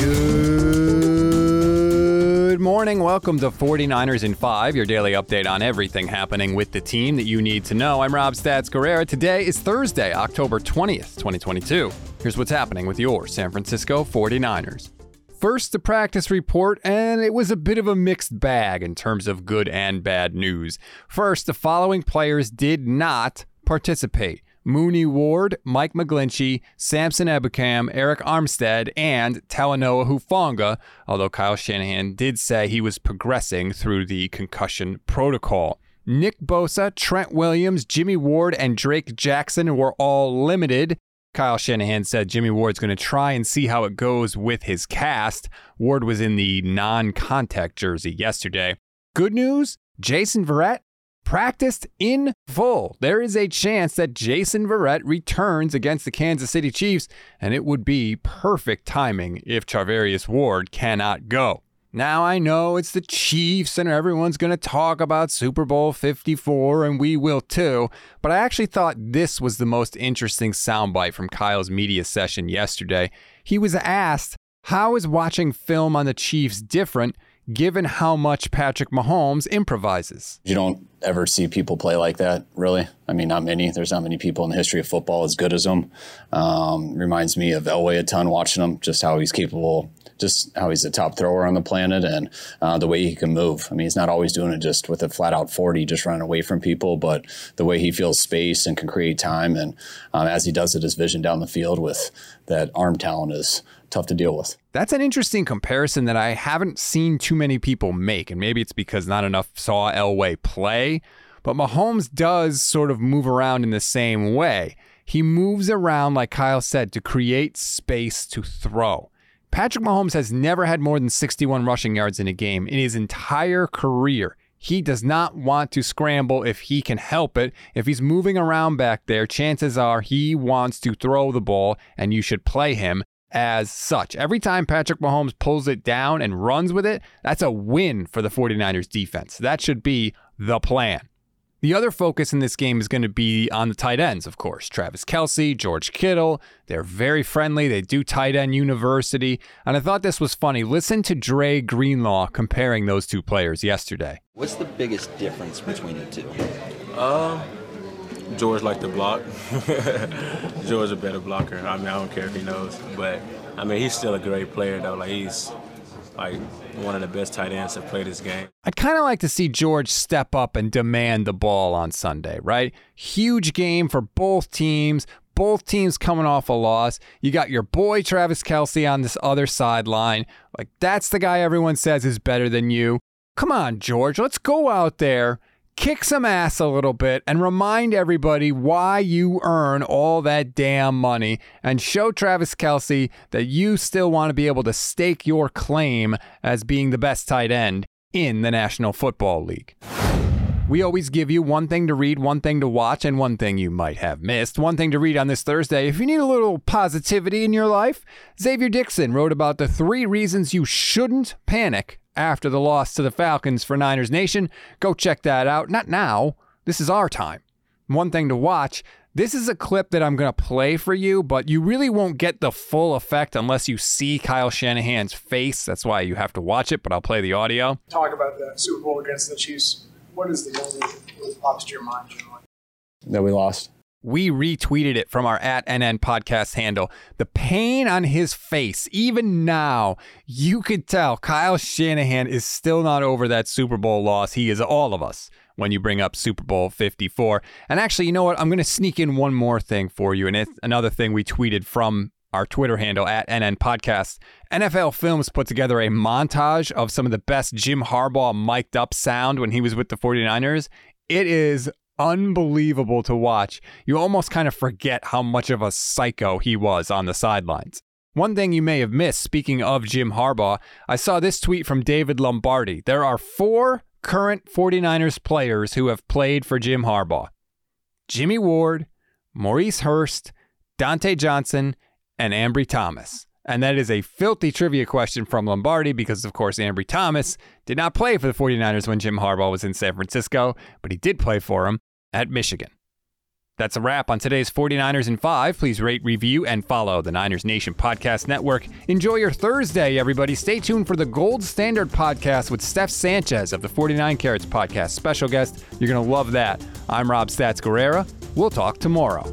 Good morning. Welcome to 49ers in 5, your daily update on everything happening with the team that you need to know. I'm Rob Stats Guerrero. Today is Thursday, October 20th, 2022. Here's what's happening with your San Francisco 49ers. First, the practice report, and it was a bit of a mixed bag in terms of good and bad news. First, the following players did not participate. Mooney Ward, Mike McGlinchey, Samson Ebukam, Eric Armstead, and Talanoa Hufonga, although Kyle Shanahan did say he was progressing through the concussion protocol. Nick Bosa, Trent Williams, Jimmy Ward, and Drake Jackson were all limited. Kyle Shanahan said Jimmy Ward's going to try and see how it goes with his cast. Ward was in the non-contact jersey yesterday. Good news, Jason Verrett practiced in full. There is a chance that Jason Verrett returns against the Kansas City Chiefs, and it would be perfect timing if Charvarius Ward cannot go. Now, I know it's the Chiefs and everyone's going to talk about Super Bowl 54, and we will too, but I actually thought this was the most interesting soundbite from Kyle's media session yesterday. He was asked, how is watching film on the Chiefs different given how much Patrick Mahomes improvises? You don't ever see people play like that, really. I mean, not many. There's not many people in the history of football as good as him. Reminds me of Elway a ton watching him, just how he's capable, just how he's the top thrower on the planet and the way he can move. I mean, he's not always doing it just with a flat-out 40, just running away from people, but the way he feels space and can create time. And as he does it, his vision down the field with that arm talent is tough to deal with. That's an interesting comparison that I haven't seen too many people make, and maybe it's because not enough saw Elway play, but Mahomes does sort of move around in the same way. He moves around, like Kyle said, to create space to throw. Patrick Mahomes has never had more than 61 rushing yards in a game in his entire career. He does not want to scramble if he can help it. If he's moving around back there, chances are he wants to throw the ball, and you should play him as such. Every time Patrick Mahomes pulls it down and runs with it, that's a win for the 49ers defense. That should be the plan. The other focus in this game is going to be on the tight ends, of course. Travis Kelce, George Kittle, they're very friendly. They do tight end university. And I thought this was funny. Listen to Dre Greenlaw comparing those two players yesterday. What's the biggest difference between the two? George liked to block. George's a better blocker. I mean, I don't care if he knows. But, I mean, he's still a great player, though. Like, he's like one of the best tight ends to play this game. I'd kind of like to see George step up and demand the ball on Sunday, right? Huge game for both teams. Both teams coming off a loss. You got your boy Travis Kelce on this other sideline. Like, that's the guy everyone says is better than you. Come on, George, let's go out there, kick some ass a little bit, and remind everybody why you earn all that damn money, and show Travis Kelce that you still want to be able to stake your claim as being the best tight end in the National Football League. We always give you one thing to read, one thing to watch, and one thing you might have missed. One thing to read on this Thursday. If you need a little positivity in your life, Xavier Dixon wrote about the 3 reasons you shouldn't panic after the loss to the Falcons for Niners Nation. Go check that out. Not now. This is our time. One thing to watch. This is a clip that I'm going to play for you, but you really won't get the full effect unless you see Kyle Shanahan's face. That's why you have to watch it, but I'll play the audio. Talk about the Super Bowl against the Chiefs. What is the only thing that pops to your mind generally? That we lost. We retweeted it from our @NN podcast handle. The pain on his face, even now, you could tell Kyle Shanahan is still not over that Super Bowl loss. He is all of us when you bring up Super Bowl 54. And actually, you know what? I'm going to sneak in one more thing for you. And it's another thing we tweeted from our Twitter handle @NN podcast. NFL Films put together a montage of some of the best Jim Harbaugh mic'd up sound when he was with the 49ers. It is unbelievable to watch. You almost kind of forget how much of a psycho he was on the sidelines. One thing you may have missed, speaking of Jim Harbaugh, I saw this tweet from David Lombardi. There are 4 current 49ers players who have played for Jim Harbaugh: Jimmy Ward, Maurice Hurst, Dante Johnson, and Ambry Thomas. And that is a filthy trivia question from Lombardi because, of course, Ambry Thomas did not play for the 49ers when Jim Harbaugh was in San Francisco, but he did play for him at Michigan. That's a wrap on today's 49ers in 5. Please rate, review, and follow the Niners Nation Podcast Network. Enjoy your Thursday, everybody. Stay tuned for the Gold Standard Podcast with Steph Sanchez of the 49 Carats Podcast. Special guest. You're going to love that. I'm Rob Stats Guerrero. We'll talk tomorrow.